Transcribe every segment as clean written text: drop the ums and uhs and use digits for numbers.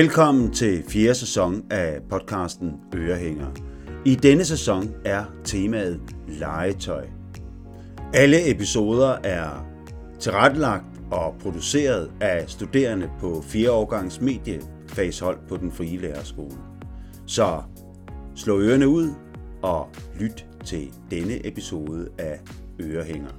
Velkommen til 4. sæson af podcasten Ørehænger. I denne sæson er temaet legetøj. Alle episoder er tilrettelagt og produceret af studerende på 4. årgangs mediefagshold på Den Frie Lærerskole. Så slå ørerne ud og lyt til denne episode af Ørehænger.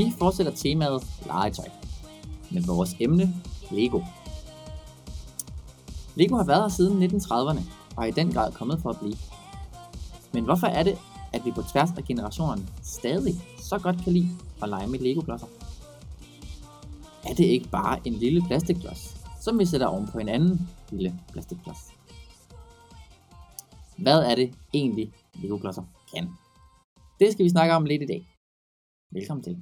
Vi fortsætter temaet legetøj med vores emne Lego. Lego har været her siden 1930'erne og er i den grad kommet for at blive. Men hvorfor er det, at vi på tværs af generationerne stadig så godt kan lide at lege med Lego-klodser? Er det ikke bare en lille plastikklods, som vi sætter oven på en anden lille plastikklods? Hvad er det egentlig, Lego-klodser kan? Det skal vi snakke om lidt i dag. Velkommen til.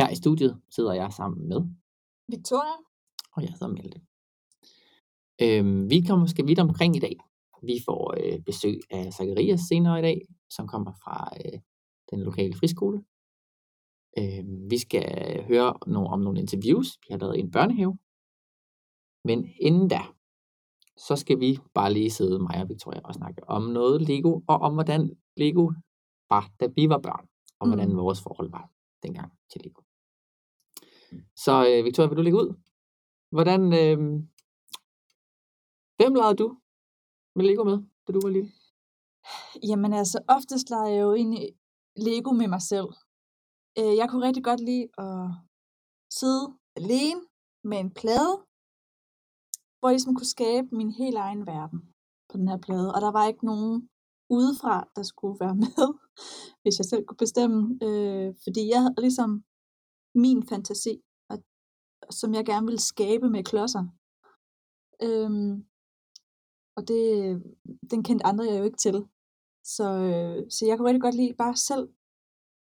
Her i studiet sidder jeg sammen med Victoria. Og jeg hedder Mette. Vi kommer skal vidt omkring i dag. Vi får besøg af Zacharias senere i dag, som kommer fra den lokale friskole. Vi skal høre om nogle interviews. Vi har lavet en børnehave. Men inden da, så skal vi bare lige sidde, mig og Victoria, og snakke om noget Lego, og om hvordan Lego var, da vi var børn, og hvordan vores forhold var dengang til Lego. Så Victoria, vil du lægge ud? Hvem legede du med Lego med, da du var lille? Jamen altså, oftest legede jeg jo egentlig Lego med mig selv. Jeg kunne rigtig godt lide at sidde alene med en plade, hvor jeg ligesom kunne skabe min helt egen verden på den her plade. Og der var ikke nogen udefra, der skulle være med, hvis jeg selv kunne bestemme. Fordi jeg havde ligesom min fantasi, som jeg gerne ville skabe med klodser. Og den kendte andre jeg jo ikke til. Så jeg kunne rigtig godt lide bare selv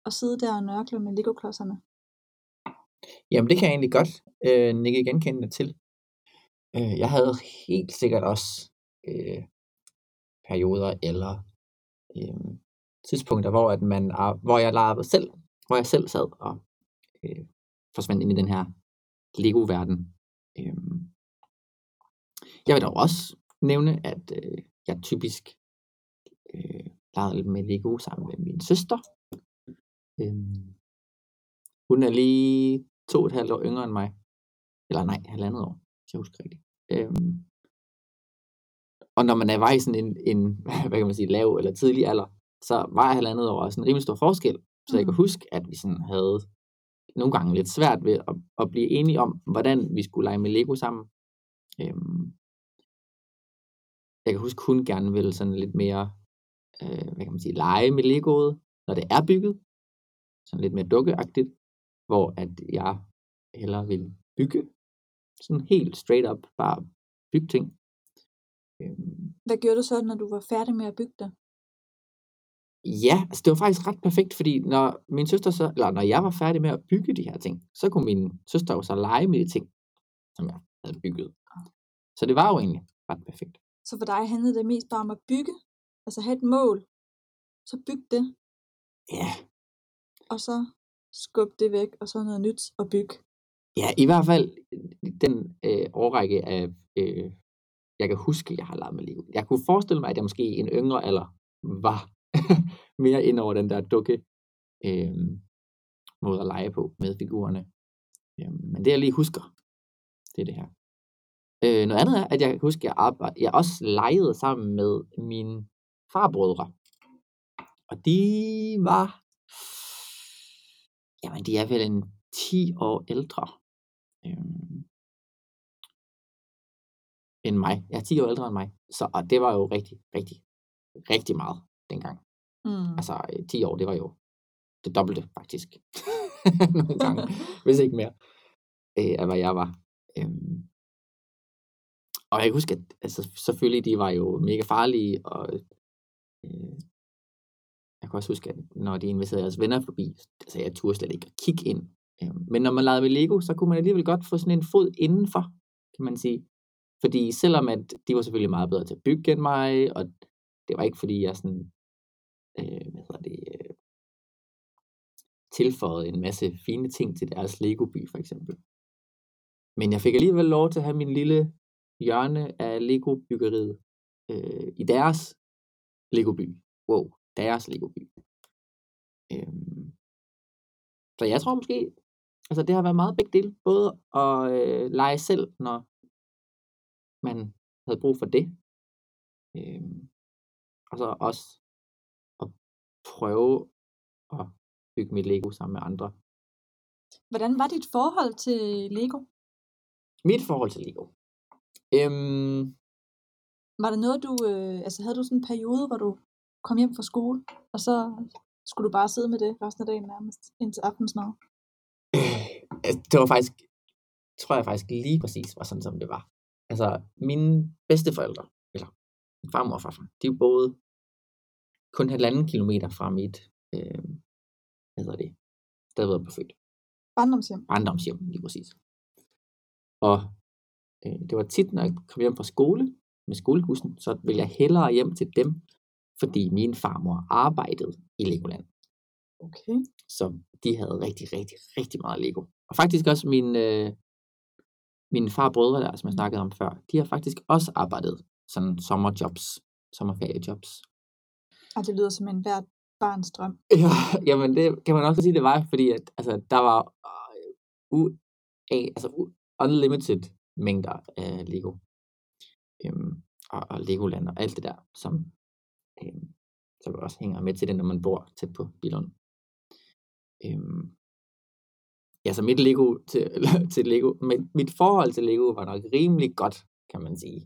at sidde der og nørkle med Lego-klodserne. Jamen det kan jeg egentlig godt nikke genkendende til. Jeg havde helt sikkert også perioder eller tidspunkter, hvor jeg legede selv, hvor jeg selv sad og forsvandt ind i den her Lego-verden. Jeg vil dog også nævne, at jeg typisk legede med Lego sammen med min søster. Hun er lige 2,5 år yngre end mig. Eller nej, 1,5 år, hvis jeg husker rigtigt. Og når man var i sådan en lav eller tidlig alder, så var 1,5 år også en rimelig stor forskel. Så jeg kan huske, at vi sådan havde nogle gange lidt svært ved at blive enige om, hvordan vi skulle lege med Lego sammen. Jeg kan huske, hun gerne ville sådan lidt mere lege med Legoet, når det er bygget. Sådan lidt mere dukkeagtigt, hvor at jeg hellere ville bygge. Sådan helt straight up, bare bygge ting. Hvad gjorde du så, når du var færdig med at bygge det? Ja, altså det var faktisk ret perfekt, fordi når jeg var færdig med at bygge de her ting, så kunne min søster jo så lege med de ting, som jeg havde bygget. Så det var jo egentlig ret perfekt. Så for dig handlede det mest bare om at bygge? Altså have et mål, så byg det? Ja. Og så skub det væk, og så noget nyt og bygge. Ja, i hvert fald den årrække af, jeg kan huske, jeg har leget med Lego. Jeg kunne forestille mig, at jeg måske i en yngre alder var mere ind over den der dukke måde at lege på med figurerne. Men det jeg lige husker, det er det her. Noget andet er, at jeg kan huske, at jeg også legede sammen med mine farbrødre. Og de var... Jamen, de er vel en 10 år ældre end mig. Jeg er 10 år ældre end mig. Så, og det var jo rigtig, rigtig, rigtig meget dengang. Altså, 10 år, det var jo det dobbelte, faktisk. Nogle gange, hvis ikke mere, af hvad jeg var. Og jeg husker, at selvfølgelig, de var jo mega farlige, og kan også huske, at når de inviterede jeres venner forbi, så jeg turde slet ikke at kigge ind. Men når man legede med Lego, så kunne man alligevel godt få sådan en fod indenfor, kan man sige. Fordi selvom at de var selvfølgelig meget bedre til at bygge end mig, og det var ikke fordi jeg sådan, tilføjede en masse fine ting til deres Lego-by for eksempel. Men jeg fik alligevel lov til at have min lille hjørne af Lego-byggeriet i deres Lego-by. Wow, deres Lego-by. Så jeg tror måske, altså det har været meget begge dele, både at lege selv, når man havde brug for det, og så også at prøve at bygge mit Lego sammen med andre. Hvordan var dit forhold til Lego? Mit forhold til Lego? Var der noget, du, havde du sådan en periode, hvor du kom hjem fra skole, og så skulle du bare sidde med det resten af dagen nærmest, indtil aftensmad? Det var faktisk, tror jeg faktisk lige præcis, var sådan som det var. Altså mine bedsteforældre, eller min farmor og farfar, de boede kun 1,5 kilometer fra mit, sted hvor jeg blev født. Barndomshjem? Barndomshjem, lige præcis. Og det var tit, når jeg kom hjem fra skole, med skolebussen, så ville jeg hellere hjem til dem, fordi min farmor arbejdede i Legoland. Okay. Så de havde rigtig, rigtig, rigtig meget Lego. Og faktisk også min far og brødre der, som jeg snakkede om før, de har faktisk også arbejdet sådan sommerjobs, sommerferiejobs. Og det lyder som en hvert barns drøm. Ja, jamen det kan man også sige, det var, fordi at, altså, der var unlimited mængder af Lego. Og Legoland og alt det der, som også hænger med til det, når man bor tæt på Billund. Så mit forhold til Lego var nok rimelig godt, kan man sige,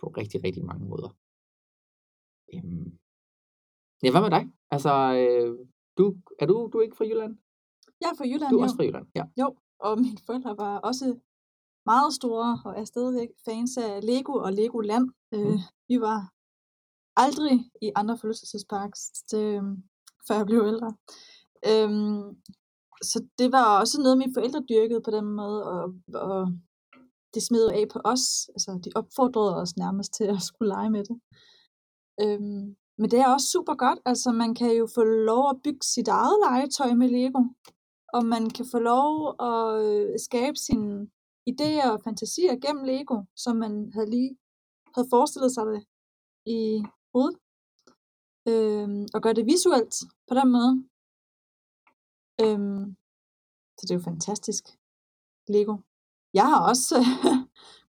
på rigtig, rigtig mange måder. Hvad med dig? Altså, du er ikke fra Jylland? Jeg er fra Jylland, du er også fra Jylland, ja. Jo, og mine forældre var også meget store, og er stadigvæk fans af Lego og Legoland. Vi var aldrig i andre forlystelsesparks, før jeg blev ældre. Så det var også noget, mine forældre dyrkede på den måde, og det smed af på os. Altså, de opfordrede os nærmest til at skulle lege med det. Men det er også super godt. Altså, man kan jo få lov at bygge sit eget legetøj med Lego, og man kan få lov at skabe sine idéer og fantasier gennem Lego, som man havde forestillet sig det i hovedet, og gøre det visuelt på den måde. Så det er jo fantastisk Lego. Jeg har også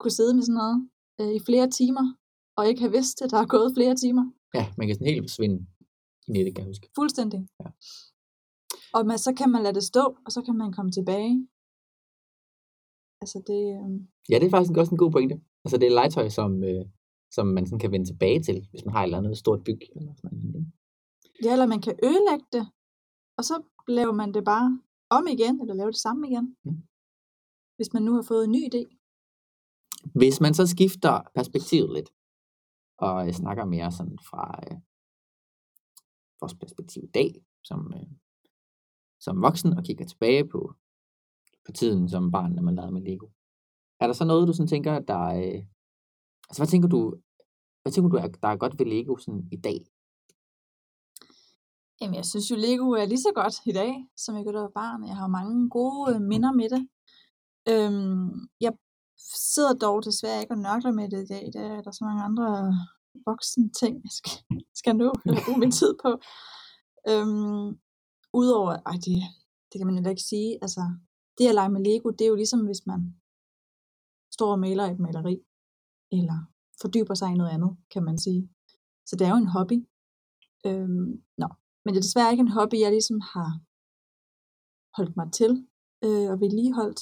kunne sidde med sådan noget i flere timer, og ikke have vidst, at der er gået flere timer. Ja, man kan sådan helt forsvinde i nettet, kan jeg huske. Fuldstændig. Ja. Og så kan man lade det stå, og så kan man komme tilbage. Altså det... Ja, det er faktisk også en god pointe. Altså det er legetøj, som man sådan kan vende tilbage til, hvis man har et eller andet stort byg. Eller sådan noget. Ja, eller man kan ødelægge det, og så laver man det bare om igen, eller laver det samme igen. Hvis man nu har fået en ny idé. Hvis man så skifter perspektivet lidt, og snakker mere sådan fra vores perspektiv i dag, som voksen, og kigger tilbage på tiden som barn, når man legede med Lego. Er der så noget, du sådan tænker, der hvad tænker du, der er godt ved Lego sådan i dag? Jamen, jeg synes jo, Lego er lige så godt i dag, som jeg gjorde, da jeg var barn. Jeg har mange gode minder med det. Jeg sidder dog desværre ikke og nørkler med det i dag. Der er der så mange andre voksne ting, jeg skal nå og bruge min tid på. Udover, det kan man jo da ikke sige. Altså, det at lege med Lego, det er jo ligesom, hvis man står og maler et maleri, eller fordyber sig i noget andet, kan man sige. Så det er jo en hobby. Men det er desværre ikke en hobby, jeg ligesom har holdt mig til og vedligeholdt.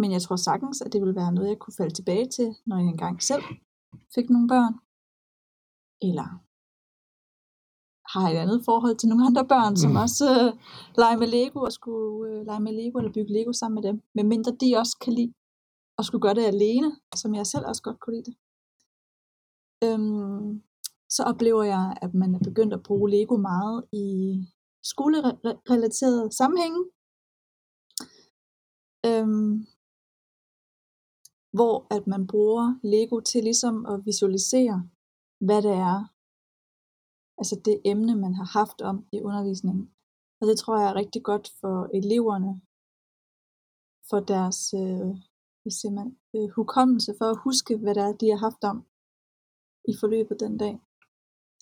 Men jeg tror sagtens, at det ville være noget, jeg kunne falde tilbage til, når jeg engang selv fik nogle børn. Eller har et andet forhold til nogle andre børn, som også leger med Lego og skulle lege med Lego eller bygge Lego sammen med dem. Medmindre de også kan lide at skulle gøre det alene, som jeg selv også godt kunne lide det. så oplever jeg, at man er begyndt at bruge Lego meget i skolerelaterede sammenhænge. Hvor at man bruger Lego til ligesom at visualisere, hvad det er, altså det emne, man har haft om i undervisningen. Og det tror jeg er rigtig godt for eleverne, for deres hukommelse, for at huske, hvad det er, de har haft om i forløbet den dag.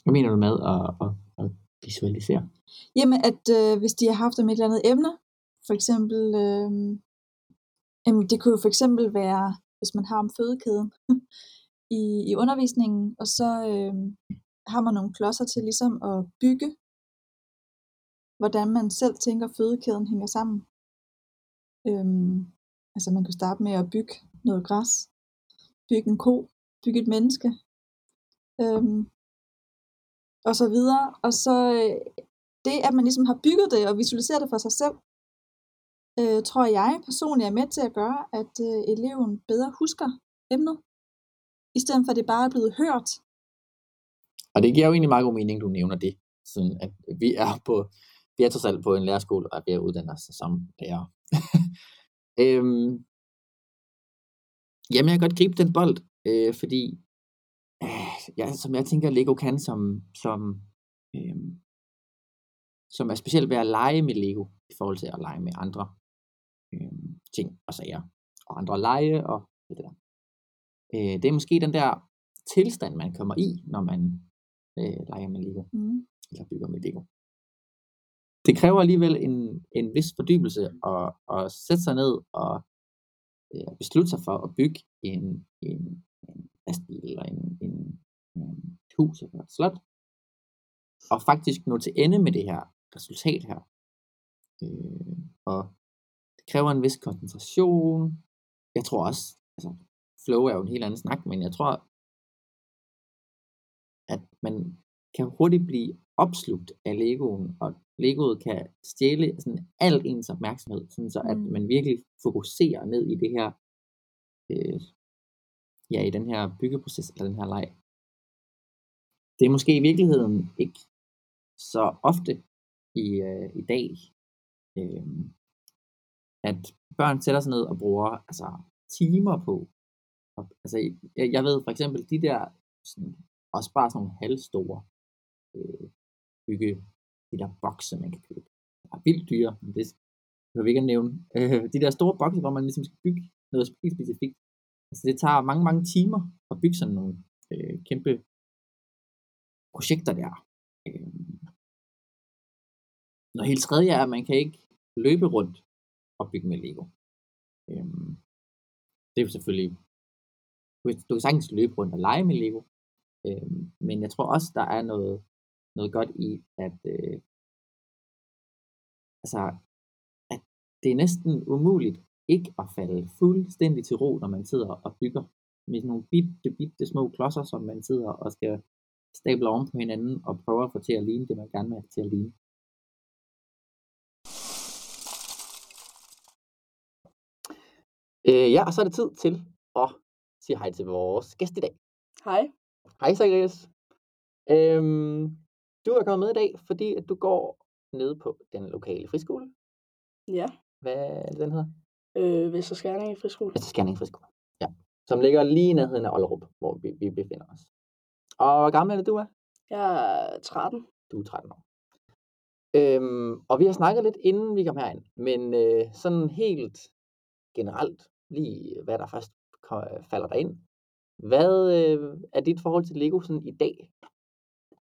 Hvad mener du med at visualisere? Jamen, at hvis de har haft om et eller andet emne, for eksempel, det kunne jo for eksempel være, hvis man har om fødekæden i undervisningen, og så har man nogle klodser til ligesom at bygge, hvordan man selv tænker, fødekæden hænger sammen. Altså man kunne starte med at bygge noget græs, bygge en ko, bygge et menneske, og så videre. Og så det, at man ligesom har bygget det og visualiseret det for sig selv, tror jeg personligt er med til at gøre, at eleven bedre husker emnet, i stedet for at det bare er blevet hørt. Og det giver jo egentlig meget god mening, du nævner det, sådan at vi er trods alt på en lærerskole, og vi er uddannet os som lærere. Jamen jeg kan godt gribe den bold, fordi som jeg tænker, Lego kan som er specielt ved at lege med Lego, i forhold til at lege med andre ting og sager, og andre lege og det der. Det er måske den der tilstand, man kommer i, når man leger med Lego, eller bygger med Lego. Det kræver alligevel en vis fordybelse at sætte sig ned og beslutte sig for at bygge en lastbil eller et hus eller et slot, og faktisk nå til ende med det her resultat her. Og det kræver en vis koncentration. Jeg tror også, altså flow er jo en helt anden snak, men jeg tror, at man kan hurtigt blive opslugt af Legoen, og Legoet kan stjæle sådan alt ens opmærksomhed, sådan så at man virkelig fokuserer ned i det her, i den her byggeproces, eller den her leg. Det er måske i virkeligheden ikke så ofte i dag, at børn sætter sig ned og bruger timer på. Og, jeg ved for eksempel, de der sådan, også bare sådan nogle halvstore bygge, de der bokse, man kan købe. Det er vildt dyre, men det kan vi ikke nævne. De der store bokse, hvor man ligesom skal bygge noget specifikt. Altså det tager mange, mange timer at bygge sådan nogle kæmpe projekter der. Når helt tredje er, at man kan ikke løbe rundt og bygge med Lego. Det er jo selvfølgelig, du kan sagtens løbe rundt og lege med Lego, men jeg tror også, der er noget godt i, at at det er næsten umuligt ikke at falde fuldstændig til ro, når man sidder og bygger med nogle bitte små klodser, som man sidder og skal stable oven på hinanden og prøve at få til at ligne det, man gerne vil have til at ligne. Og så er det tid til at sige hej til vores gæst i dag. Hej. Hej, Zacharias. Du er kommet med i dag, fordi at du går nede på den lokale friskole. Ja. Hvad er det, den hedder? Vester Skerninge Friskole. Vester Skerninge Friskole, ja. Som ligger lige nærheden af Ollerup, hvor vi befinder os. Og hvor gammel er det, du er? Jeg er 13. Du er 13 år. Og vi har snakket lidt, inden vi kom herind, men sådan helt generelt, lige hvad der først falder dig ind. Hvad er dit forhold til Lego sådan i dag?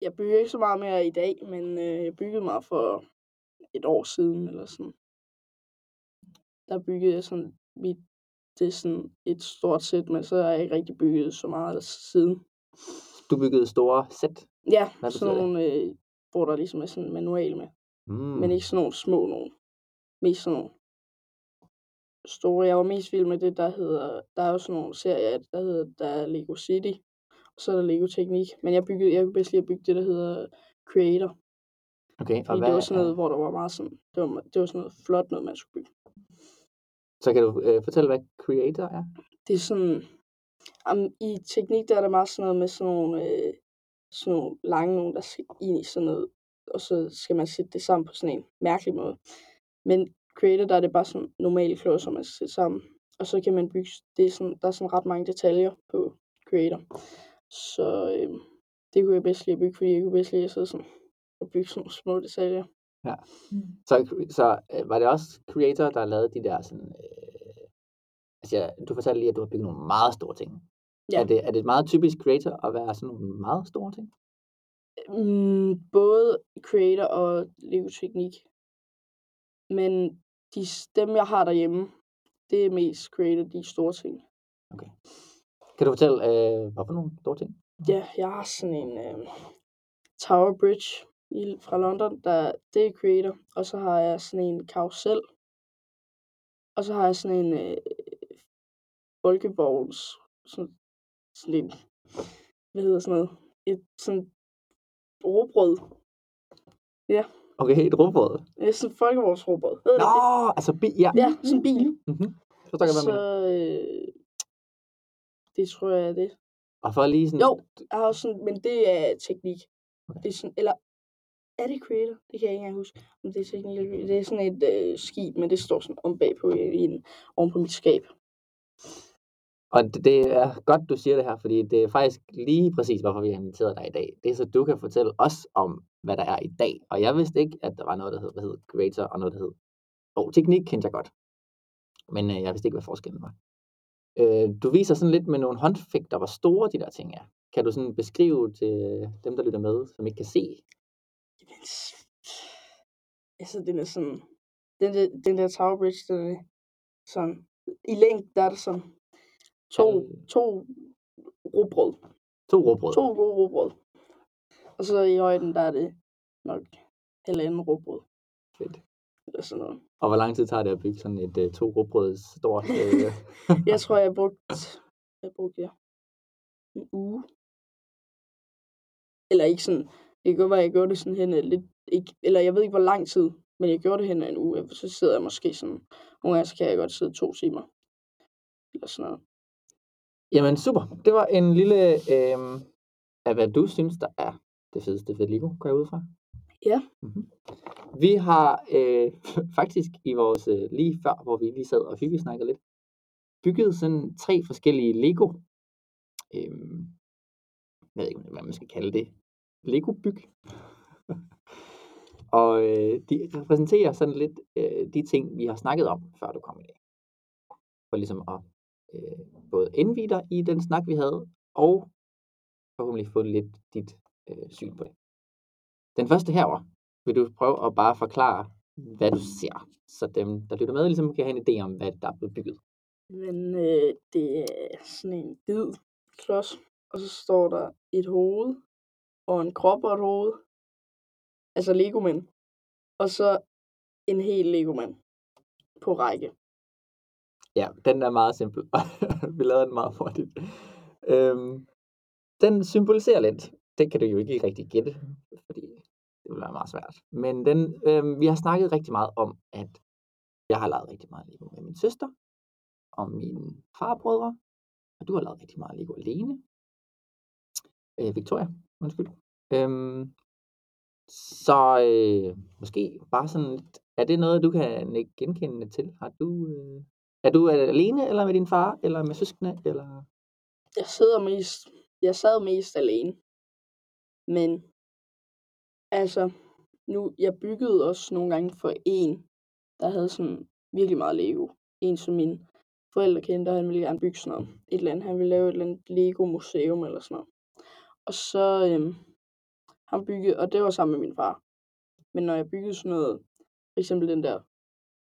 Jeg bygger ikke så meget mere i dag, men jeg byggede meget for et år siden eller sådan. Der byggede jeg sådan, det er sådan et stort sæt, men så har jeg ikke rigtig bygget så meget siden. Du byggede store sæt? Ja, sådan nogle, hvor der ligesom er sådan en manual med. Men ikke sådan nogle små nogen. Mest sådan nogle store. Jeg var mest vild med det, der hedder, der er jo sådan nogle serier, der er Lego City, og så er der Lego Teknik. Men jeg kunne bedst lige at bygge det, der hedder Creator. Okay, og det var sådan noget, hvor der var meget sådan, det var sådan noget flot noget, man skulle bygge. Så kan du fortælle, hvad Creator er? Det er sådan, i teknik, der er der meget sådan noget med sådan nogle, sådan nogle lange nogen, der skal ind i sådan noget, og så skal man sætte det sammen på sådan en mærkelig måde. Men Creator, der er det bare sådan normale klodser, man skal sætte sammen. Og så kan man bygge, det er sådan, der er sådan ret mange detaljer på Creator. Så det kunne jeg bedst lide at bygge, fordi jeg kunne bedst lide at sidde sådan og bygge sådan små detaljer. Ja. Så var det også Creator, der lavede de der sådan... du fortalte lige, at du har bygget nogle meget store ting. Ja. Er det meget typisk Creator at være sådan nogle meget store ting? Både Creator og Lego Teknik. Men dem, jeg har derhjemme, det er mest Creator, de store ting. Okay. Kan du fortælle, hvad for nogle store ting? Ja, jeg har sådan en Tower Bridge fra London, det er Creator. Og så har jeg sådan en karusel. Og så har jeg sådan en folkevogns, sådan en, hvad hedder sådan noget? Et sådan rugbrød. Ja. Okay, et rugbrød? Ja, sådan et folkevognsrugbrød. Nå, altså bil, ja. Ja, sådan en bil. Mm-hmm. Det tror jeg er det. Og for lige sådan... Jo, jeg har også sådan, men det er teknik. Okay. Det er sådan, eller er det Creator? Det kan jeg ikke engang huske. Men det er teknik. Det er sådan et skib, men det står sådan om bagpå oven på mit skab. Og det er godt, du siger det her, fordi det er faktisk lige præcis, hvorfor vi har inviteret dig i dag. Det er så, du kan fortælle os om, hvad der er i dag. Og jeg vidste ikke, at der var noget, der hed Creator, og noget, der hed... Teknik kendte jeg godt. Men jeg vidste ikke, hvad forskellen var. Du viser sådan lidt med nogle håndfægter, hvor store de der ting er. Kan du sådan beskrive til dem, der lytter med, som ikke kan se? Altså, den er sådan... Den der Tower Bridge, den er sådan... I længden, der er der sådan... To rugbrød. To gode rugbrød. Og så i højden, der er det nok halvanden rugbrød. Fedt. Eller sådan noget. Og hvor lang tid tager det at bygge sådan et to rugbrød stort? Jeg tror, jeg brugte en uge. Eller ikke sådan, det kan godt være, jeg gjorde det sådan hen lidt, ikke, eller jeg ved ikke, hvor lang tid, men jeg gjorde det hen en uge, så sidder jeg måske sådan, nogle gange så kan jeg godt sidde 2 timer. Eller sådan noget. Jamen super, det var en lille af hvad du synes, der er det fedeste ved Lego, går jeg ud fra. Ja. Mm-hmm. Vi har faktisk i vores lige før, hvor vi lige sad og hyggesnakkede lidt, bygget sådan 3 forskellige Lego, jeg ved ikke, hvad man skal kalde det, Lego-byg. Og de repræsenterer sådan lidt de ting, vi har snakket om, før du kom i dag. For ligesom at både indvide dig i den snak, vi havde, og forhåbentlig få lidt dit syn på det. Den første herovre, vil du prøve at bare forklare, hvad du ser, så dem, der lytter med, ligesom kan have en idé om, hvad der er blevet bygget. Men det er sådan en hvid klods, og så står der et hoved, og en krop og et hoved, altså Lego-mænd, og så en hel Lego-mand på række. Ja, den er meget simpel. Vi lavede den meget hurtigt. Den symboliserer lidt. Det kan du jo ikke rigtig gætte, fordi det vil være meget svært. Men vi har snakket rigtig meget om, at jeg har lavet rigtig meget Lego med min søster og mine farbrødre. Og du har lavet rigtig meget Lego alene. Victoria, undskyld. Måske bare sådan, er det noget, du kan genkende til? Er du alene, eller med din far, eller med søskende, eller? Jeg sad mest alene. Men, altså, jeg byggede også nogle gange for en, der havde sådan virkelig meget Lego. En som mine forældre kendte, han ville gerne bygge sådan noget. Et eller andet, han ville lave et eller andet Lego-museum eller sådan noget. Og så, han byggede, og det var sammen med min far. Men når jeg byggede sådan noget, for eksempel den der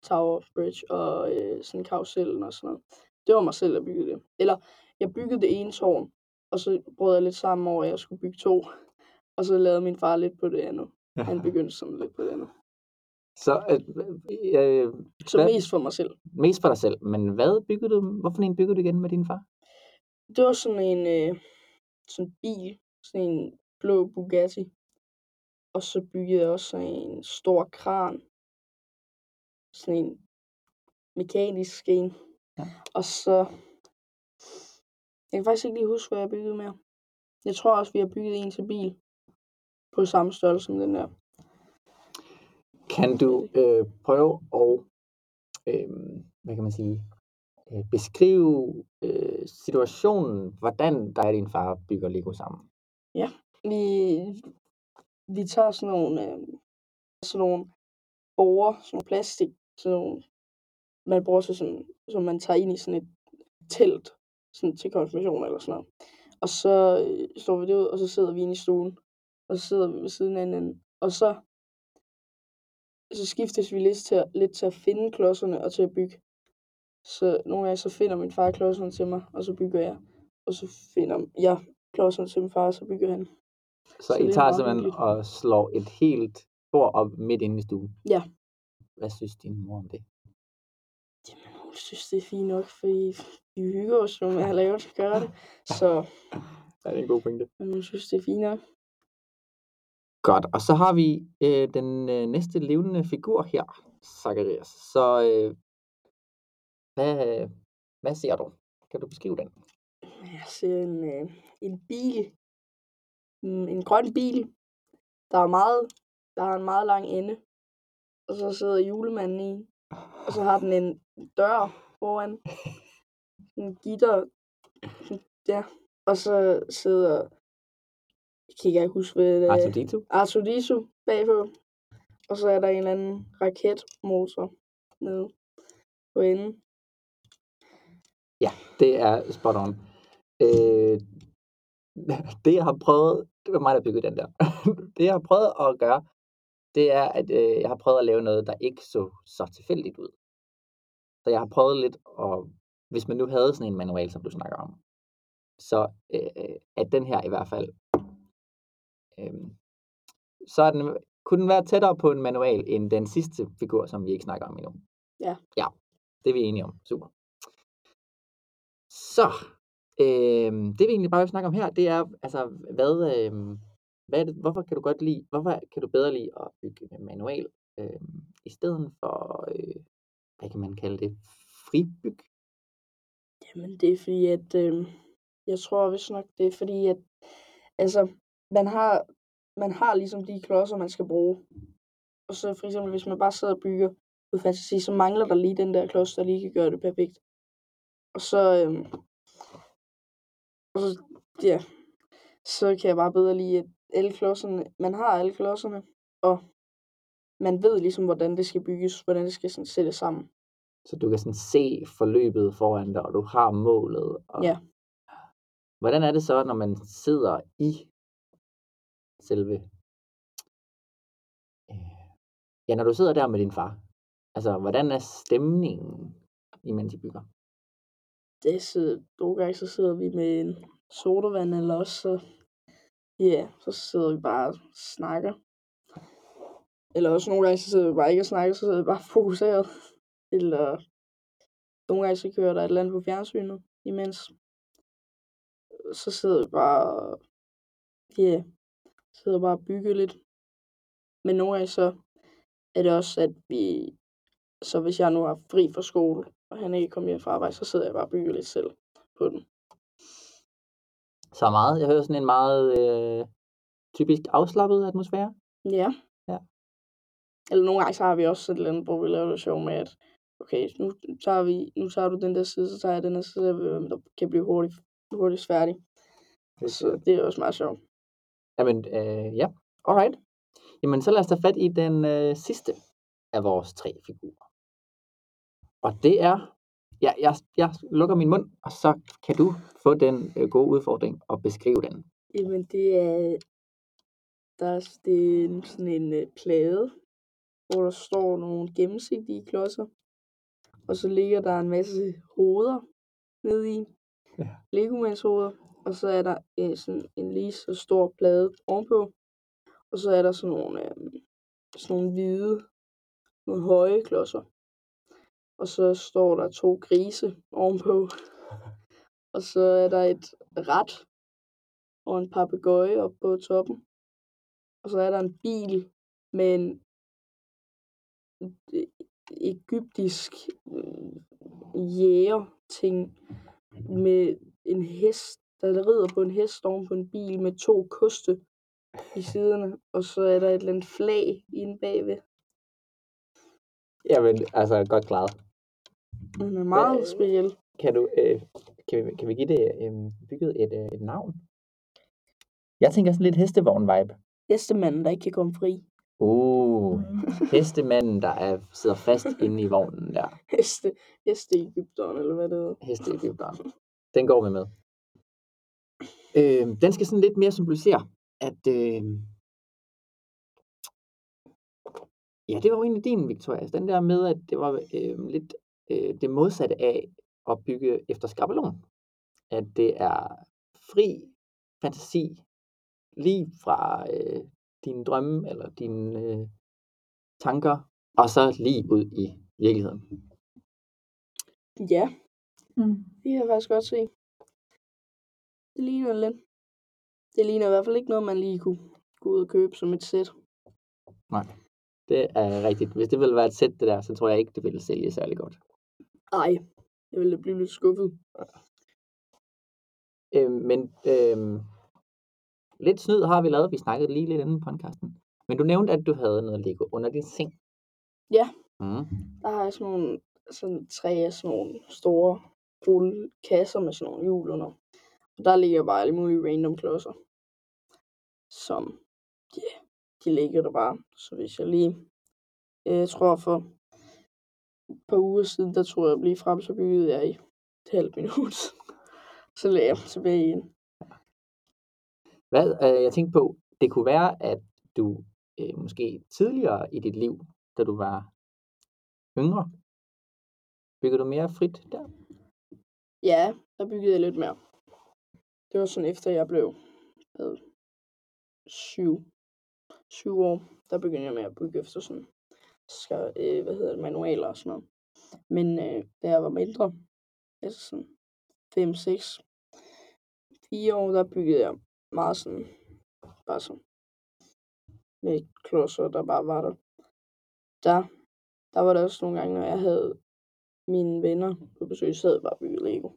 Tower Bridge og sådan karusellen og sådan noget, det var mig selv, der byggede det. Eller, jeg byggede det ene tårn, og så brød jeg lidt sammen over, at jeg skulle bygge 2. Og så lavede min far lidt på det andet. Ja. Han begyndte sådan lidt på det andet. Så mest for mig selv. Mest for dig selv. Men hvad byggede du? Hvorfor en byggede du igen med din far? Det var sådan en sådan bil. Sådan en blå Bugatti. Og så byggede jeg også en stor kran. Sådan en mekanisk en. Ja. Og så... Jeg kan faktisk ikke lige huske, hvad jeg byggede mere. Jeg tror også, vi har bygget en til bil. på samme størrelse som den der. Kan du prøve at beskrive situationen, hvordan dig og din far bygger Lego sammen? Ja, vi tager sådan nogle borer, sådan nogle plastik, sådan nogle, man bruger så sådan, som man tager ind i sådan et telt, sådan til konfirmation eller sådan noget. Og så står vi det ud, og så sidder vi inde i stuen, og så sidder vi ved siden af hinanden, og så skiftes vi lidt til at finde klodserne og til at bygge. Så nogle gange så finder min far klodserne til mig, og så bygger jeg. Og så finder jeg klodserne til min far, og så bygger han. Så I tager simpelthen og slår et helt bord op midt inde i stuen? Ja. Hvad synes din mor om det? Jamen, hun synes det er fint nok, fordi vi hygger os, når man har lavet at gøre det. Så ja, det er en god pointe. Men hun synes det er fint nok. Godt, og så har vi den næste levende figur her, Zacharias. Så hvad ser du? Kan du beskrive den? Jeg ser en bil. En grøn bil. Der har en meget lang ende. Og så sidder julemanden i. Og så har den en dør foran. En gitter. Ja. Og så sidder... Kan jeg ikke huske, hvad det er. Artudisu bagpå. Og så er der en eller anden raketmotor nede på enden. Ja, det er spot on. Det jeg har prøvet, det var mig, der byggede den der. Det jeg har prøvet at gøre, det er, at jeg har prøvet at lave noget, der ikke så tilfældigt ud. Så jeg har prøvet lidt, og hvis man nu havde sådan en manual, som du snakker om, så at den her i hvert fald, så den, kunne den være tættere på en manual end den sidste figur, som vi ikke snakker om endnu. Ja. Ja, det er vi enige om. Super. Så, det vi egentlig bare vil snakke om her, det er, altså, hvad er det, hvorfor kan du bedre lide at bygge med manual, i stedet for, hvad kan man kalde det, fribyg? Jamen, det er fordi, at, jeg tror vist nok, det er fordi, at, altså, man har ligesom de klodser, man skal bruge. Og så for eksempel, hvis man bare sidder og bygger ud fantasi, så mangler der lige den der klods, der lige kan gøre det perfekt. Og så, ja, så kan jeg bare bedre lide, at man har alle klodserne, og man ved ligesom, hvordan det skal bygges, hvordan det skal sådan sættes sammen. Så du kan sådan se forløbet foran dig, og du har målet. Og... Ja. Hvordan er det så, når man sidder i selve... Ja, når du sidder der med din far. Altså, hvordan er stemningen, imens I bygger? Nogle gange så sidder vi med en sodavand, eller også så sidder vi bare og snakker. Eller også nogle gange så sidder vi bare ikke og snakker, så sidder vi bare fokuseret. Eller nogle gange så kører der et eller andet på fjernsynet, imens. Så sidder vi bare og bygger lidt. Men nogle gange så er det også, at vi... Så hvis jeg nu har fri fra skole, og han ikke kommer hjem fra arbejde, så sidder jeg bare og bygger lidt selv på den. Så meget. Jeg hører sådan en meget typisk afslappet atmosfære. Ja. Eller nogle gange så har vi også sådan et eller andet, hvor vi laver det sjovt med, at okay, nu tager du den der side, så tager jeg den der side, der kan blive hurtigt færdig. Så det er også meget sjovt. Jamen, ja. Alright. Jamen, så lad os tage fat i den sidste af vores tre figurer. Og det er, ja, jeg lukker min mund, og så kan du få den gode udfordring og beskrive den. Jamen, det er sådan en plade, hvor der står nogle gennemsigtige klodser, og så ligger der en masse hoveder nede i, legomandshoveder, og så er der sådan en lige så stor plade ovenpå, og så er der sådan nogle hvide, nogle høje klodser. Og så står der 2 grise ovenpå. Og så er der et rat og en papegøje oppe på toppen. Og så er der en bil med en egyptisk jæger-ting med en hest, der rider på en hest oven på en bil med 2 koste i siderne, og så er der et eller andet flag inde bagved. Jamen, altså godt klaret. Den er meget speciel. Kan vi give det bygget et navn? Jeg tænker sådan lidt hestevogn-vibe. Hestemanden, der ikke kan komme fri. Hestemanden, der sidder fast inde i vognen der. Heste-Egypteren, eller hvad det hedder. Heste-Egypteren. Den går vi med. Den skal sådan lidt mere symbolisere, at... Ja, det var jo egentlig din, Victoria. Den der med, at det var lidt det modsatte af at bygge efter skabelon. At det er fri fantasi lige fra dine drømme eller dine tanker, og så lige ud i virkeligheden. Ja, det kan jeg faktisk godt se. Det ligner lidt. Det ligner i hvert fald ikke noget, man lige kunne gå ud og købe som et sæt. Nej. Det er rigtigt. Hvis det ville være et sæt, det der, så tror jeg ikke, det ville sælge særlig godt. Nej, jeg ville blive lidt skuffet. Men lidt snyd har vi lavet. Vi snakkede lige lidt inden podcasten. Men du nævnte, at du havde noget Lego under din seng. Ja. Der har jeg sådan tre sådan nogle store rullekasser med sådan nogle hjul under. Og der ligger bare alle mulige random klodser. Som, de ligger der bare. Så hvis jeg lige, jeg tror for et par uger siden, der tog jeg lige frem, så byggede jeg i et halvt minut. Så lagde jeg tilbage igen. Hvad jeg tænkte på, det kunne være, at du måske tidligere i dit liv, da du var yngre, byggede du mere frit der? Ja, der byggede jeg lidt mere. Det var sådan efter jeg blev 7 år, der begyndte jeg med at bygge efter sådan manualer og sådan noget. Men da jeg var mindre, altså sådan 4 år, der byggede jeg meget sådan, bare sådan med klodser, der bare var der. Der var der også nogle gange, når jeg havde mine venner på besøg, så havde jeg bare bygget Lego.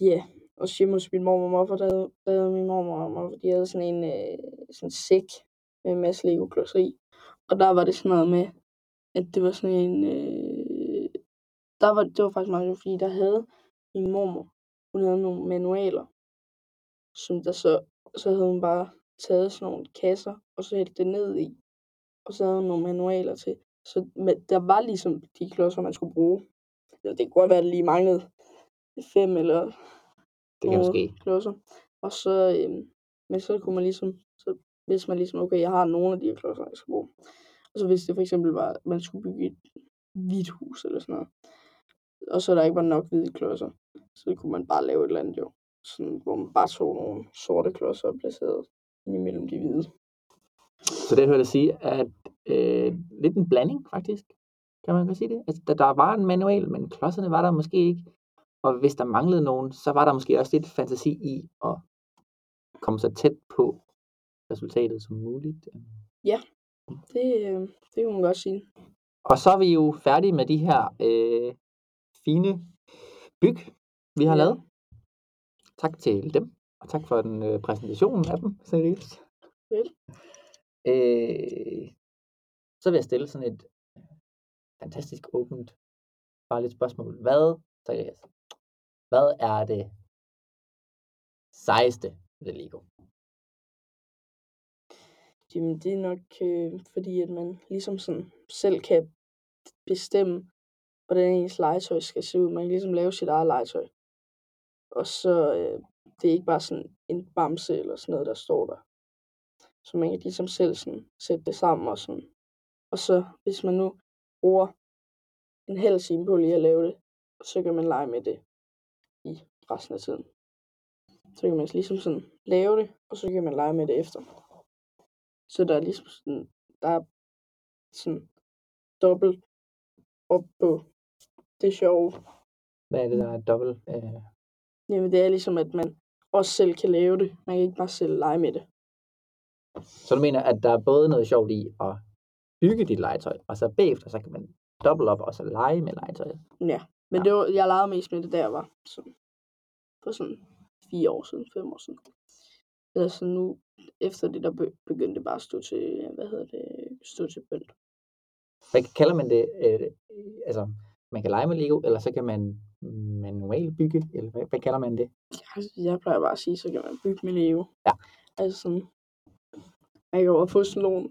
Ja, og så hos min mormor og morfar, der havde min mormor og morfar, de havde sådan en sådan sæk med en masse Lego-klodser i. Og der var det sådan noget med, at det var sådan en... det var faktisk meget sjovt, fordi der havde min mormor, hun havde nogle manualer, som der så havde hun bare taget sådan nogle kasser, og så hældt det ned i, og så havde hun nogle manualer til. Så der var ligesom de klodser, man skulle bruge. Det kunne godt være, at det lige manglede 5 eller det kan ske. Klodser. Og så, men så kunne man ligesom, så vidste man ligesom, okay, jeg har nogle af de her klodser, jeg skal bruge. Og så hvis det for eksempel var, at man skulle bygge et hvidt hus eller sådan noget, og så der ikke var nok hvide klodser, så kunne man bare lave et eller andet jo. Sådan, hvor man bare tog nogle sorte klodser og placerede imellem de hvide. Så det hører jeg sige, at lidt en blanding faktisk, kan man godt sige det. Altså, der var en manual, men klodserne var der måske ikke. Og hvis der manglede nogen, så var der måske også lidt fantasi i at komme så tæt på resultatet som muligt. Ja, det kan man godt sige. Og så er vi jo færdige med de her fine byg, vi har lavet. Tak til dem, og tak for den præsentation af dem, seriøst. Så vil jeg stille sådan et fantastisk åbent, bare lidt spørgsmål. Hvad er det sejeste ved Lego? Jamen, det er nok fordi, at man ligesom sådan selv kan bestemme, hvordan ens legetøj skal se ud. Man kan ligesom lave sit eget legetøj. Og så det er ikke bare sådan en bamse eller sådan noget, der står der. Så man kan ligesom selv sådan sætte det sammen og sådan. Og så hvis man nu bruger en halv time på lige at lave det, så kan man lege med det i resten af tiden. Så kan man ligesom sådan lave det, og så kan man lege med det efter. Så der er ligesom sådan, der er sådan dobbelt op på det sjove. Hvad er det, der er dobbelt? Jamen det er ligesom, at man også selv kan lave det. Man kan ikke bare selv lege med det. Så du mener, at der er både noget sjovt i at bygge dit legetøj, og så bagefter, så kan man dobbelt op og så lege med legetøjet? Ja. Men det var, jeg legede mest med det, der var for sådan 4 år siden, 5 år siden. altså nu, efter det, der begyndte bare at stå til, stå til bønd. Så kalder man det, altså, man kan lege med Lego, eller så kan man manuelt bygge, eller hvad kalder man det? Jeg plejer bare at sige, så kan man bygge med Lego. Ja. Altså sådan, man kan jo få sådan nogle,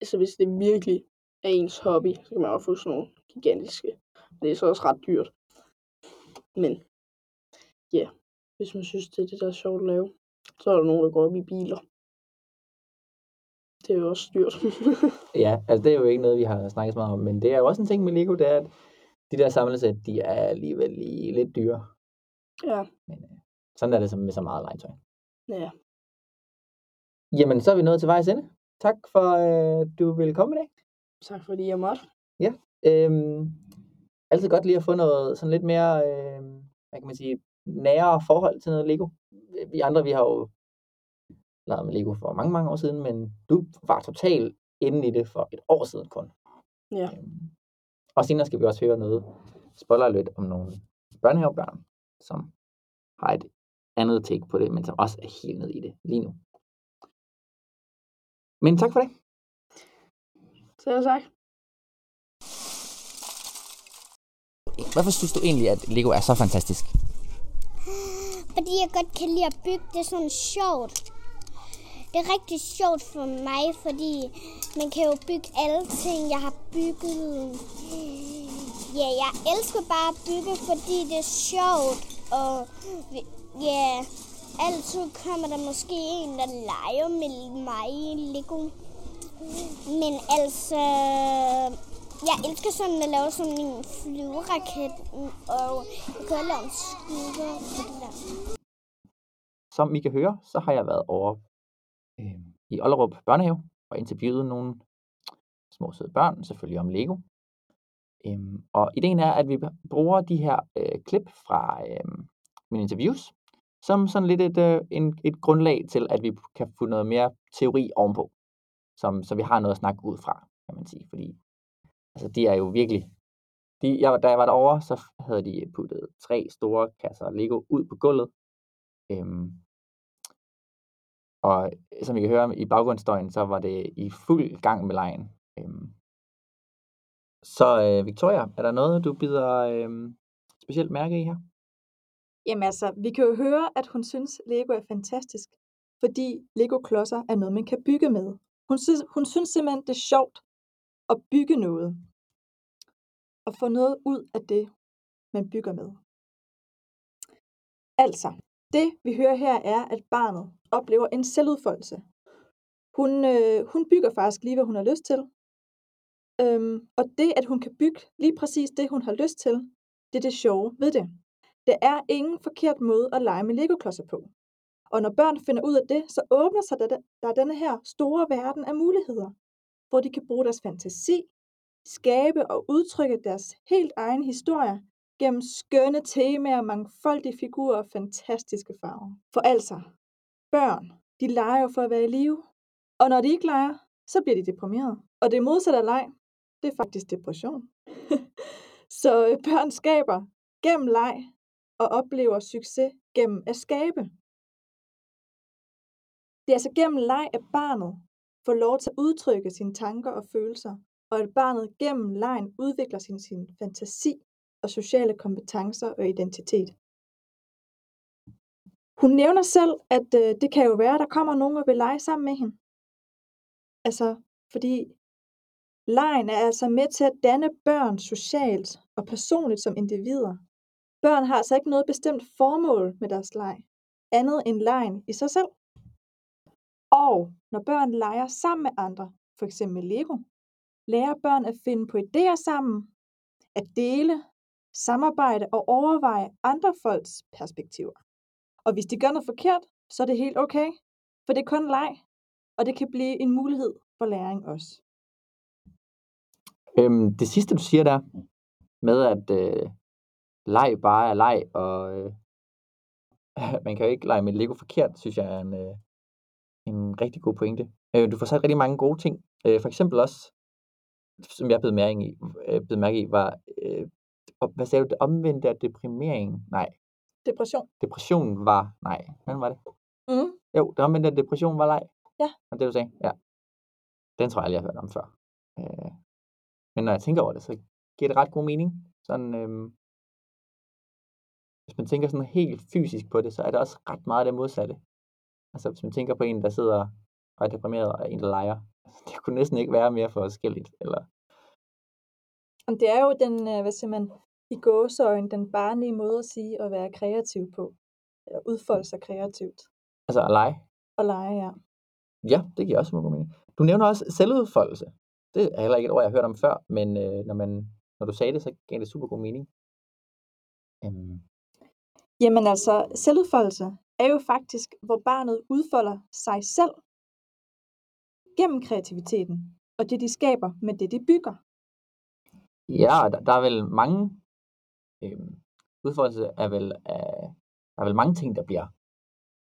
altså hvis det virkelig er ens hobby, så kan man jo få sådan nogle gigantiske. Det er så også ret dyrt. Men, ja, hvis man synes, det er det, der er sjovt at lave, så er der nogen, der går op i biler. Det er jo også dyrt. Ja, altså det er jo ikke noget, vi har snakket så meget om, men det er jo også en ting med Lego, det er, at de der samlesæt, de er alligevel lige lidt dyre. Ja. Men sådan er det med så meget legetøj. Ja. Jamen, så er vi nået til vejs ende. Tak for, du ville komme i dag. Tak fordi jeg måtte. Ja. Altid godt lige at få noget sådan lidt mere, hvad kan man sige, nærere forhold til noget Lego. Vi andre, vi har jo leget med Lego for mange år siden, men du var totalt inde i det for et år siden kun. Ja. Og senere skal vi også høre noget spoilerlødt om nogle børnehavebørn, som har et andet take på det, men som også er helt ned i det lige nu. Men tak for det. Selv tak. Hvorfor synes du egentlig, at Lego er så fantastisk? Fordi jeg godt kan lide at bygge det sådan sjovt. Det er rigtig sjovt for mig, fordi man kan jo bygge alle ting, jeg har bygget. Ja, jeg elsker bare at bygge, fordi det er sjovt. Og ja, altid kommer der måske en, der leger med mig i Lego. Men altså, jeg elsker sådan at lave sådan en flyveraket, og jeg kan lave en skygge og det der. Som I kan høre, så har jeg været over i Ollerup Børnehave og interviewede nogle små søde børn, selvfølgelig om Lego. Og ideen er, at vi bruger de her klip fra mine interviews, som sådan lidt et grundlag til, at vi kan få noget mere teori ovenpå, så vi har noget at snakke ud fra, kan man sige. Fordi altså, de er jo virkelig... Da jeg var derovre, så havde de puttet 3 store kasser Lego ud på gulvet. Og som I kan høre i baggrundsstøjen, så var det i fuld gang med lejen. Så Victoria, er der noget, du bider specielt mærke i her? Jamen altså, vi kan jo høre, at hun synes, Lego er fantastisk, fordi Lego-klodser er noget, man kan bygge med. Hun synes simpelthen, det er sjovt at bygge noget. Og få noget ud af det, man bygger med. Altså, det vi hører her er, at barnet oplever en selvudfoldelse. Hun bygger faktisk lige, hvad hun har lyst til. Og det, at hun kan bygge lige præcis det, hun har lyst til, det er det sjove ved det. Der er ingen forkert måde at lege med legoklodser på. Og når børn finder ud af det, så åbner sig der denne her store verden af muligheder, hvor de kan bruge deres fantasi, skabe og udtrykke deres helt egen historie, gennem skønne temaer, mangfoldige figurer og fantastiske farver. For altså, børn, de leger jo for at være i live, og når de ikke leger, så bliver de deprimeret. Og det modsatte af leg, det er faktisk depression. Så børn skaber gennem leg og oplever succes gennem at skabe. Det er altså gennem leg, at barnet får lov til at udtrykke sine tanker og følelser, og at barnet gennem legen udvikler sin fantasi og sociale kompetencer og identitet. Hun nævner selv, at det kan jo være, at der kommer nogen og vil lege sammen med hende. Altså, fordi legen er altså med til at danne børn socialt og personligt som individer. Børn har altså ikke noget bestemt formål med deres leg, andet end legen i sig selv. Og når børn leger sammen med andre, f.eks. Lego, lærer børn at finde på idéer sammen, at dele, samarbejde og overveje andre folks perspektiver. Og hvis de gør noget forkert, så er det helt okay, for det er kun leg, og det kan blive en mulighed for læring også. Det sidste, du siger der, med at leg bare er leg, og man kan jo ikke lege med Lego forkert, synes jeg er en rigtig god pointe. Du får sagt rigtig mange gode ting. For eksempel også, som jeg bed mærke i, var... Hvad sagde du? Det omvendte af deprimering? Nej. Depression. Depressionen var... Nej, hvordan var det? Mm. Jo, det var med den depression var leg. Ja. Og det du sagde, ja. Den tror jeg aldrig, jeg har hørt om før. Men når jeg tænker over det, så giver det ret god mening. Sådan, hvis man tænker sådan helt fysisk på det, så er det også ret meget det modsatte. Altså hvis man tænker på en, der sidder og er deprimeret, og en, der leger. Det kunne næsten ikke være mere forskelligt. Eller... Det er jo den, hvad siger man, i gåseøjne, den barnlige måde at sige at være kreativ på. Eller udfolde sig kreativt. Altså at lege? At lege, ja. Ja, det giver også meget god mening. Du nævner også selvudfoldelse. Det er heller ikke et ord, jeg har hørt om før, men når du sagde det, så gav det super god mening. Jamen altså, selvudfoldelse er jo faktisk, hvor barnet udfolder sig selv gennem kreativiteten, og det de skaber med det, de bygger. Ja, der er vel mange udfoldelse er vel der er vel mange ting, der bliver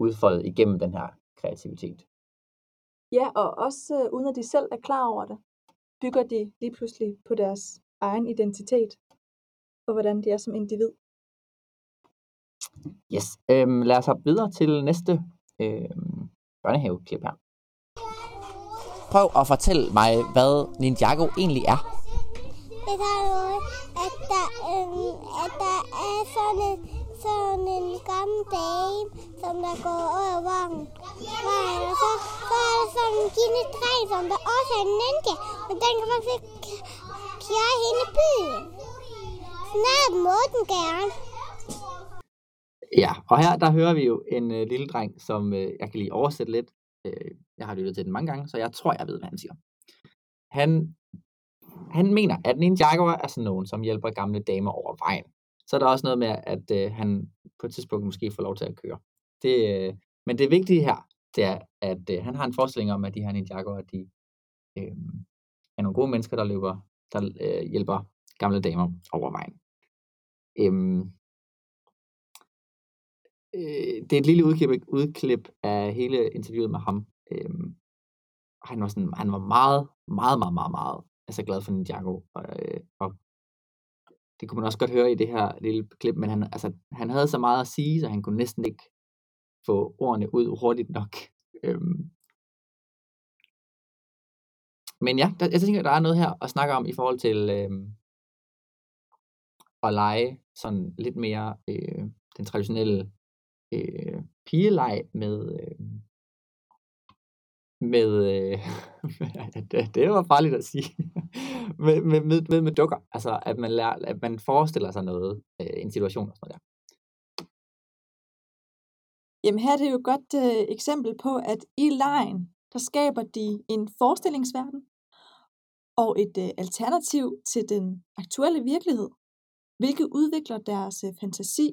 udfoldet igennem den her kreativitet. Ja, og også uden at de selv er klar over det, bygger de lige pludselig på deres egen identitet, og hvordan de er som individ. Yes, lad os hoppe videre til næste børnehaveklip her. Prøv at fortælle mig, hvad Ninjago egentlig er. Det er noget, at der er sådan en gammel dame, som der går over vangen. Og så er der sådan en lille dreng, som der også er en ninja, men den kan man ikke kjøre hende i byen. Snart må den gerne. Ja, og her der hører vi jo en lille dreng, som jeg kan lige oversætte lidt. Jeg har lyttet til den mange gange, så jeg tror, jeg ved, hvad han siger. Han mener, at Ninjago er sådan nogen, som hjælper gamle damer over vejen. Så er der også noget med, at han på et tidspunkt måske får lov til at køre. Men det vigtige her, det er, at han har en forestilling om, at de her Ninjagoer, de er nogle gode mennesker, der hjælper gamle damer over vejen. Det er et lille udklip af hele interviewet med ham. Han var meget, meget altså glad for Ninjago, og det kunne man også godt høre i det her lille klip, men han havde så meget at sige, så han kunne næsten ikke få ordene ud hurtigt nok. Men ja, jeg tænker, der er noget her at snakke om i forhold til at lege sådan lidt mere den traditionelle pigeleg med... det var farligt at sige, med dukker, altså at man lærer, at man forestiller sig noget, en situation og sådan der. Jamen her er det jo et godt eksempel på, at i legen, der skaber de en forestillingsverden og et alternativ til den aktuelle virkelighed, hvilket udvikler deres fantasi,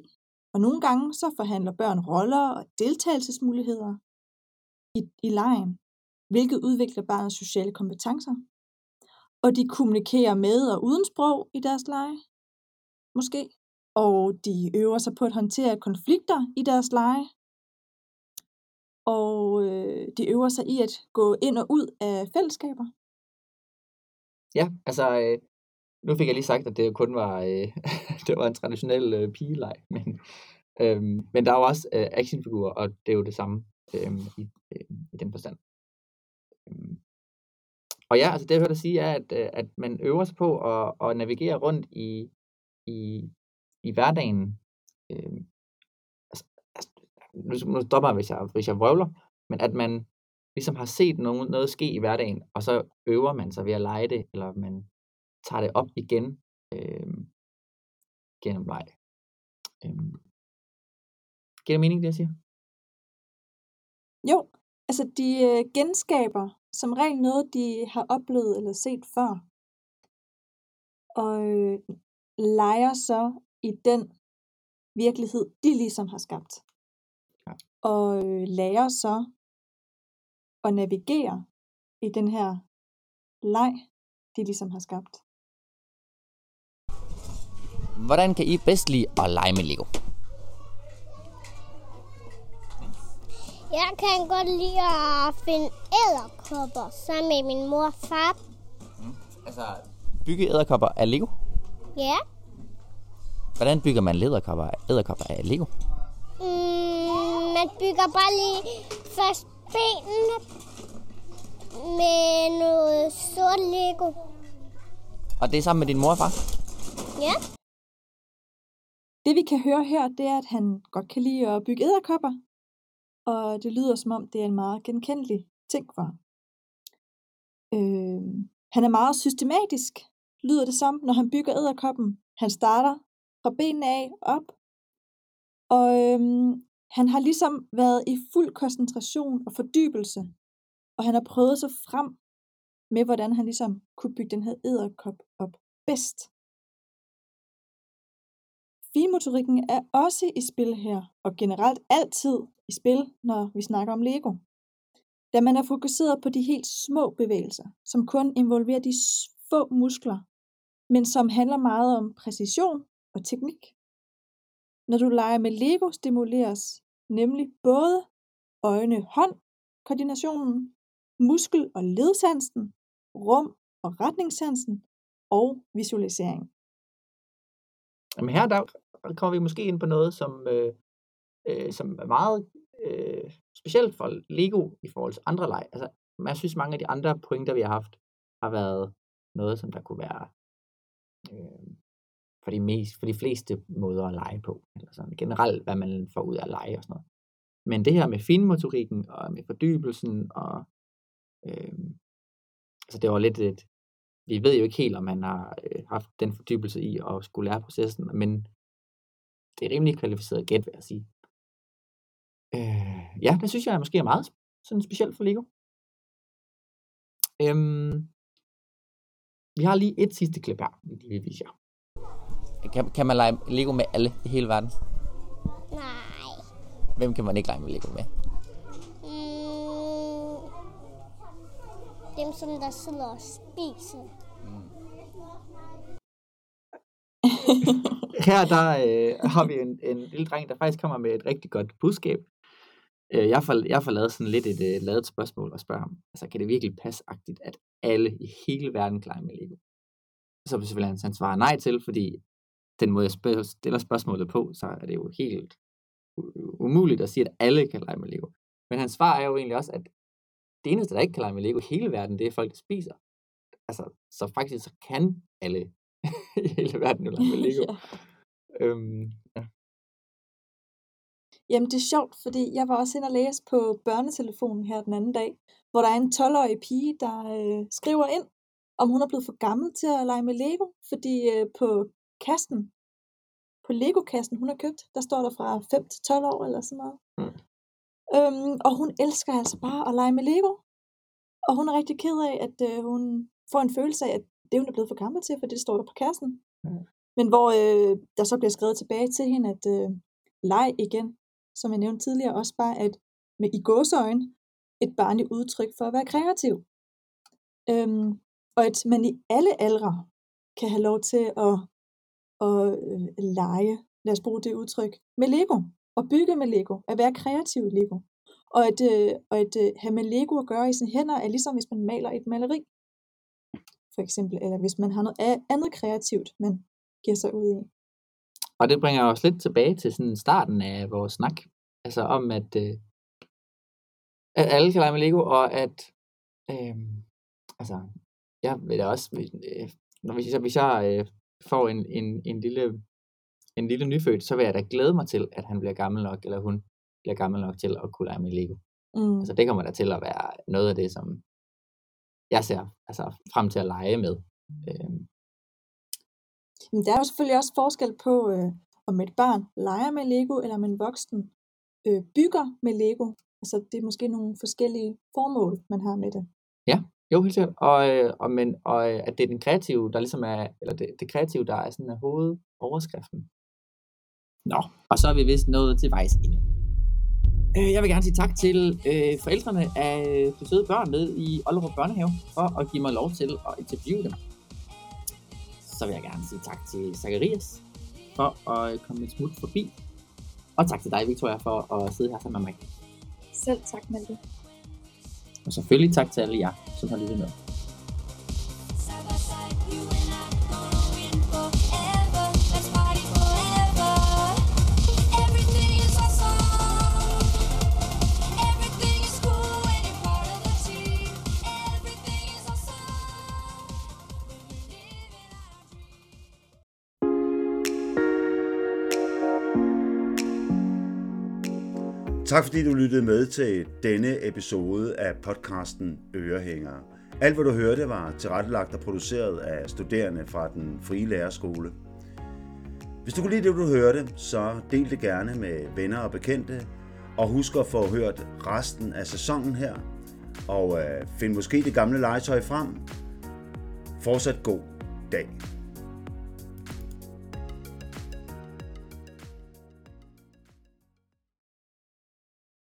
og nogle gange så forhandler børn roller og deltagelsesmuligheder i legen, hvilket udvikler barnets sociale kompetencer. Og de kommunikerer med og uden sprog i deres lege, måske. Og de øver sig på at håndtere konflikter i deres lege. Og de øver sig i at gå ind og ud af fællesskaber. Ja, altså, nu fik jeg lige sagt, at det kun var, det var en traditionel pigeleg, men der er jo også actionfigurer, og det er jo det samme i den forstand. Og ja, altså det jeg hørte at sige er, at man øver sig på at navigere rundt i hverdagen. Altså, nu stopper jeg, hvis jeg vrøvler, men at man ligesom har set noget ske i hverdagen, og så øver man sig ved at lege det, eller man tager det op igen gennem leg. Giver det mening, det jeg siger? Jo, altså de genskaber som regel noget, de har oplevet eller set før, og leger så i den virkelighed, de ligesom har skabt, ja. Og lærer så at navigere i den her leg, de ligesom har skabt. Hvordan kan I bedst lide at lege med Lego? Jeg kan godt lide at finde edderkopper sammen med min mor og far. Altså, bygge edderkopper af Lego? Ja. Hvordan bygger man edderkopper af Lego? Man jeg bygger bare lige først benene med noget sort Lego. Og det er sammen med din mor og far? Ja. Det vi kan høre her, det er, at han godt kan lide at bygge edderkopper. Og det lyder som om, det er en meget genkendelig ting for ham. Han er meget systematisk, lyder det som, når han bygger edderkoppen. Han starter fra benene af op. Og han har ligesom været i fuld koncentration og fordybelse. Og han har prøvet sig frem med, hvordan han ligesom kunne bygge den her edderkop op bedst. Finmotorikken er også i spil her, og generelt altid i spil, når vi snakker om Lego. Da man er fokuseret på de helt små bevægelser, som kun involverer de få muskler, men som handler meget om præcision og teknik. Når du leger med Lego, stimuleres nemlig både øjne-hånd-koordinationen, muskel- og ledsansen, rum- og retningssansen og visualisering. Jamen her der kommer vi måske ind på noget, som er meget specielt for Lego i forhold til andre leg. Altså, jeg synes, mange af de andre pointer, vi har haft, har været noget, som der kunne være for de fleste måder at lege på. Eller sådan generelt, hvad man får ud af at lege og sådan noget. Men det her med finmotorikken og med fordybelsen og altså det var lidt et, vi ved jo ikke helt, om han har haft den fordybelse i at skulle lære processen, men det er rimelig kvalificeret gæt, vil jeg sige. Ja, det synes jeg måske er meget sådan specielt for Lego. Vi har lige et sidste klip her, det vil vise jer. Kan man lege Lego med alle i hele verden? Nej. Hvem kan man ikke lege med Lego med? Dem, som der sidder og spiser. Her der har vi en lille dreng, der faktisk kommer med et rigtig godt budskab. Jeg får lavet sådan lidt et ladet spørgsmål og spørger ham, altså kan det virkelig passe-agtigt, at alle i hele verden klarer med Lego? Så vil selvfølgelig han svare nej til, fordi den måde, jeg stiller spørgsmålet på, så er det jo helt umuligt at sige, at alle kan lege med Lego. Men hans svar er jo egentlig også, at det eneste, der ikke kan lege med Lego i hele verden, det er folk, der spiser. Altså, så faktisk så kan alle i hele verden jo lege med Lego. Ja. Ja. Jamen, det er sjovt, fordi jeg var også inde og læse på børnetelefonen her den anden dag, hvor der er en 12-årig pige, der skriver ind, om hun er blevet for gammel til at lege med Lego, fordi på Lego-kassen, hun har købt, der står der fra 5 til 12 år eller sådan noget. Mm. Og hun elsker altså bare at lege med Lego. Og hun er rigtig ked af, at hun får en følelse af, at det hun er blevet for gammel til, for det står der på kassen. Mm. Men hvor der så bliver skrevet tilbage til hende, at leg igen, som jeg nævnte tidligere, også bare at med i gåseøjne, et barnligt udtryk for at være kreativ. Og at man i alle aldre kan have lov til at lege, lad os bruge det udtryk, med Lego. At bygge med Lego, at være kreativ i Lego. Og at have med Lego at gøre i sine hænder, er ligesom hvis man maler et maleri, for eksempel. Eller hvis man har noget andet kreativt, man giver sig ud i. Og det bringer os lidt tilbage til sådan starten af vores snak. Altså om, at alle kan lege med Lego, og at altså, jeg vil da også, hvis jeg får en lille nyfødt, så vil jeg da glæde mig til, at han bliver gammel nok, eller hun bliver gammel nok til at kunne lege med Lego. Mm. Altså det kommer da til at være noget af det, som jeg ser frem til at lege med. Men der er jo selvfølgelig også forskel på, om et barn leger med Lego, eller om en voksen bygger med Lego. Altså det er måske nogle forskellige formål, man har med det. Ja, jo helt sikkert. Og at det er den kreative, der ligesom er, eller det kreative, der er sådan af hovedoverskriften. Nå, og så er vi vist nået til vejs ende. Jeg vil gerne sige tak til forældrene af de søde børn nede i Ollerup Børnehave for at give mig lov til at interviewe dem. Så vil jeg gerne sige tak til Zacharias for at komme et smut forbi. Og tak til dig, Victoria, for at sidde her sammen med mig. Selv tak, Mette. Og selvfølgelig tak til alle jer, som har lyttet med. Tak fordi du lyttede med til denne episode af podcasten Ørehænger. Alt hvad du hørte var tilrettelagt og produceret af studerende fra Den Frie Lærerskole. Hvis du kunne lide det, du hørte, så del det gerne med venner og bekendte, og husk at få hørt resten af sæsonen her, og find måske det gamle legetøj frem. Fortsat god dag.